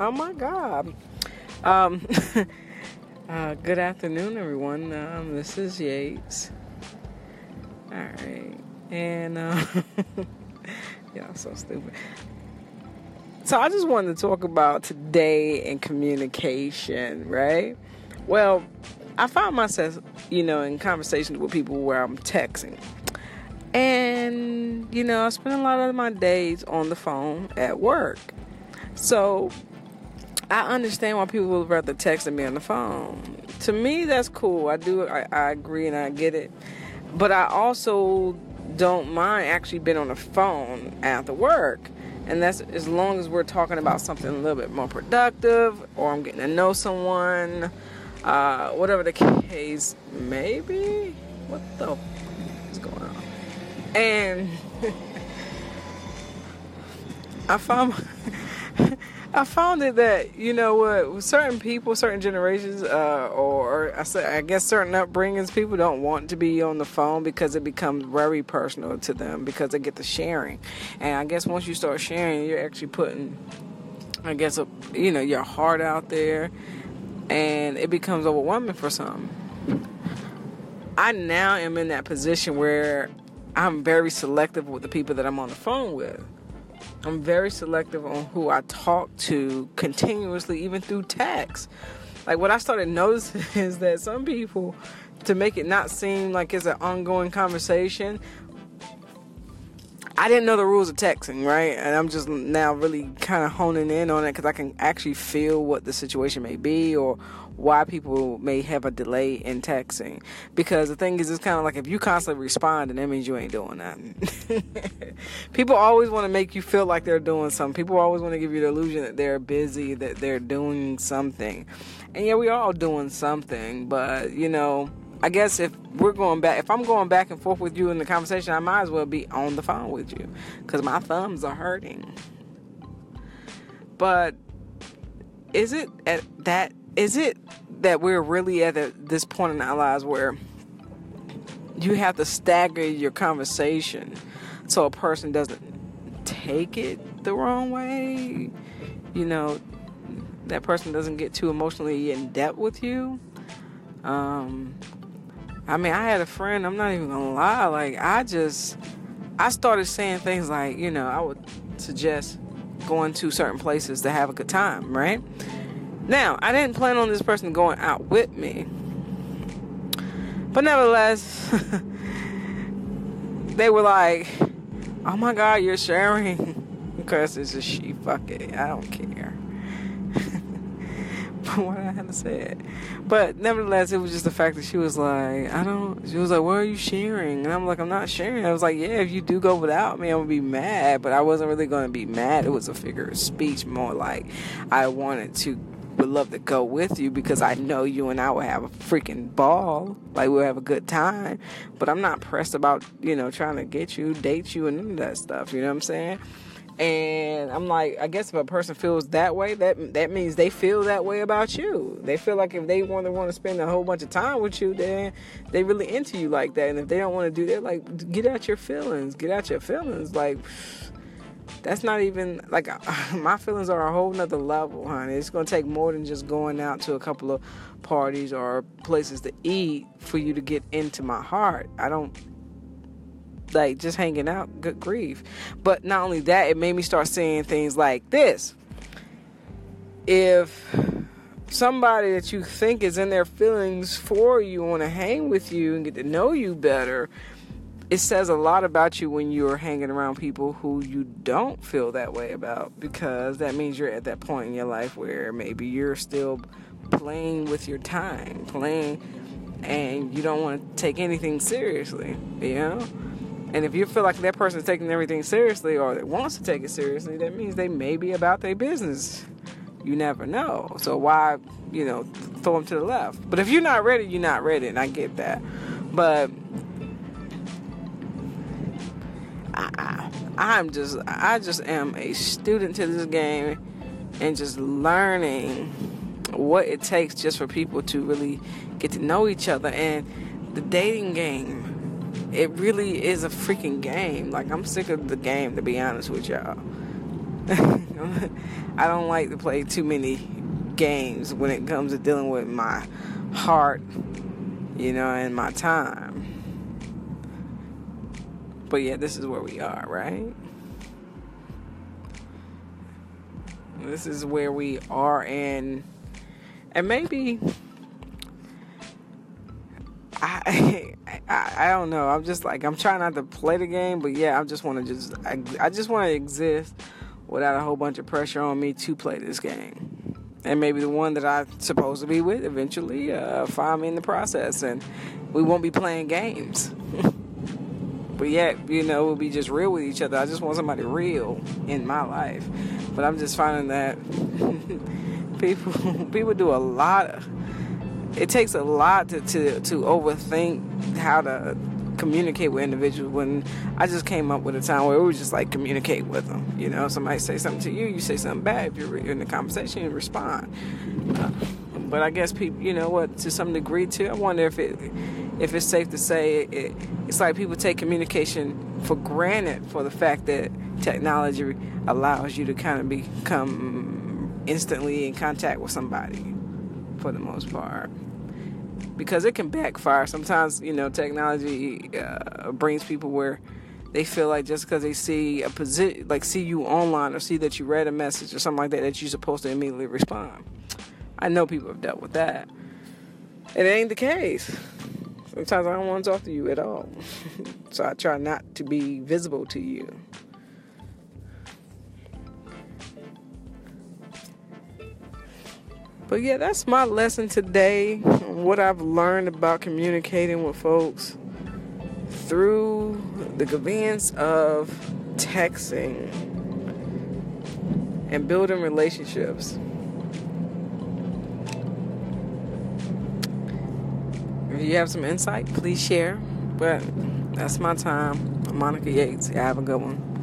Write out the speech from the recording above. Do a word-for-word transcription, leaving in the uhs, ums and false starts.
Oh my God. Um, uh, good afternoon, everyone. Um, this is Yates. All right. And uh, y'all so stupid. So I just wanted to talk about today and communication, right? Well, I found myself, you know, in conversations with people where I'm texting. And, you know, I spend a lot of my days on the phone at work. So I understand why people would rather text than me on the phone. To me, that's cool. I do. I, I agree and I get it. But I also don't mind actually being on the phone after work. And that's as long as we're talking about something a little bit more productive, or I'm getting to know someone, uh, whatever the case may be. What the f- is going on? And I found I found it that, you know, with certain people, certain generations, uh, or I say I guess certain upbringings, people don't want to be on the phone because it becomes very personal to them because they get the sharing. And I guess once you start sharing, you're actually putting, I guess, a, you know, your heart out there, and it becomes overwhelming for some. I now am in that position where I'm very selective with the people that I'm on the phone with. I'm very selective on who I talk to continuously, even through text. Like, what I started noticing is that some people, to make it not seem like it's an ongoing conversation, I didn't know the rules of texting, right? And I'm just now really kind of honing in on it because I can actually feel what the situation may be or why people may have a delay in texting. Because the thing is, it's kind of like if you constantly respond, then that means you ain't doing nothing. People always want to make you feel like they're doing something. People always want to give you the illusion that they're busy, that they're doing something. And yeah, we all doing something, but, you know, I guess if we're going back, if I'm going back and forth with you in the conversation, I might as well be on the phone with you because my thumbs are hurting. But is it at that, is it that we're really at a, this point in our lives where you have to stagger your conversation so a person doesn't take it the wrong way? You know, that person doesn't get too emotionally in depth with you. Um... I mean, I had a friend, I'm not even going to lie, like, I just, I started saying things like, you know, I would suggest going to certain places to have a good time, right? Now, I didn't plan on this person going out with me, but nevertheless, they were like, oh my God, you're sharing, because it's a she, fuck it, I don't care. What I had to say it. But nevertheless, it was just the fact that she was like, I don't, she was like, what are you sharing? And I'm like, I'm not sharing. I was like, yeah, if you do go without me, I'm gonna be mad. But I wasn't really gonna be mad. It was a figure of speech, more like I wanted to, would love to go with you because I know you and I will have a freaking ball. Like, we'll have a good time. But I'm not pressed about, you know, trying to get you, date you, and none of that stuff. You know what I'm saying? And I'm like, I guess if a person feels that way, that that means they feel that way about you. They feel like if they want to want to spend a whole bunch of time with you, then they really into you like that. And if they don't want to do that, like, get out your feelings. Get out your feelings. Like, that's not even, like, my feelings are a whole nother level, honey. It's going to take more than just going out to a couple of parties or places to eat for you to get into my heart. I don't... like, just hanging out, good grief. But not only that, it made me start saying things like this. If somebody that you think is in their feelings for you, want to hang with you and get to know you better, it says a lot about you when you're hanging around people who you don't feel that way about, because that means you're at that point in your life where maybe you're still playing with your time, playing, and you don't want to take anything seriously, you know? And if you feel like that person's taking everything seriously or that wants to take it seriously, that means they may be about their business. You never know. So why, you know, throw them to the left? But if you're not ready, you're not ready, and I get that. But I, I'm just, I just am a student to this game and just learning what it takes just for people to really get to know each other. And the dating game, it really is a freaking game. Like, I'm sick of the game, to be honest with y'all. I don't like to play too many games when it comes to dealing with my heart, you know, and my time. But yeah, this is where we are, right? This is where we are, and and maybe I, I I don't know. I'm just like I'm trying not to play the game, but yeah, I just want to just I, I just want to exist without a whole bunch of pressure on me to play this game, and maybe the one that I'm supposed to be with eventually uh, find me in the process, and we won't be playing games. But yet, you know, we'll be just real with each other. I just want somebody real in my life. But I'm just finding that people people do a lot. Of, it takes a lot to, to, to overthink how to communicate with individuals. When I just came up with a time where we would just like communicate with them. You know, somebody say something to you, you say something back. If you're in the conversation, you respond. Uh, but I guess people, you know what, to some degree too. I wonder if it. If it's safe to say, it, it, it's like people take communication for granted for the fact that technology allows you to kind of become instantly in contact with somebody, for the most part. Because it can backfire. Sometimes, you know, technology uh, brings people where they feel like just because they see a posi- like see you online or see that you read a message or something like that, that you're supposed to immediately respond. I know people have dealt with that. And it ain't the case. Sometimes I don't want to talk to you at all. So I try not to be visible to you. But yeah, that's my lesson today. What I've learned about communicating with folks through the convenience of texting and building relationships. If you have some insight, please share. But that's my time. I'm Monica Yates. Yeah, have a good one.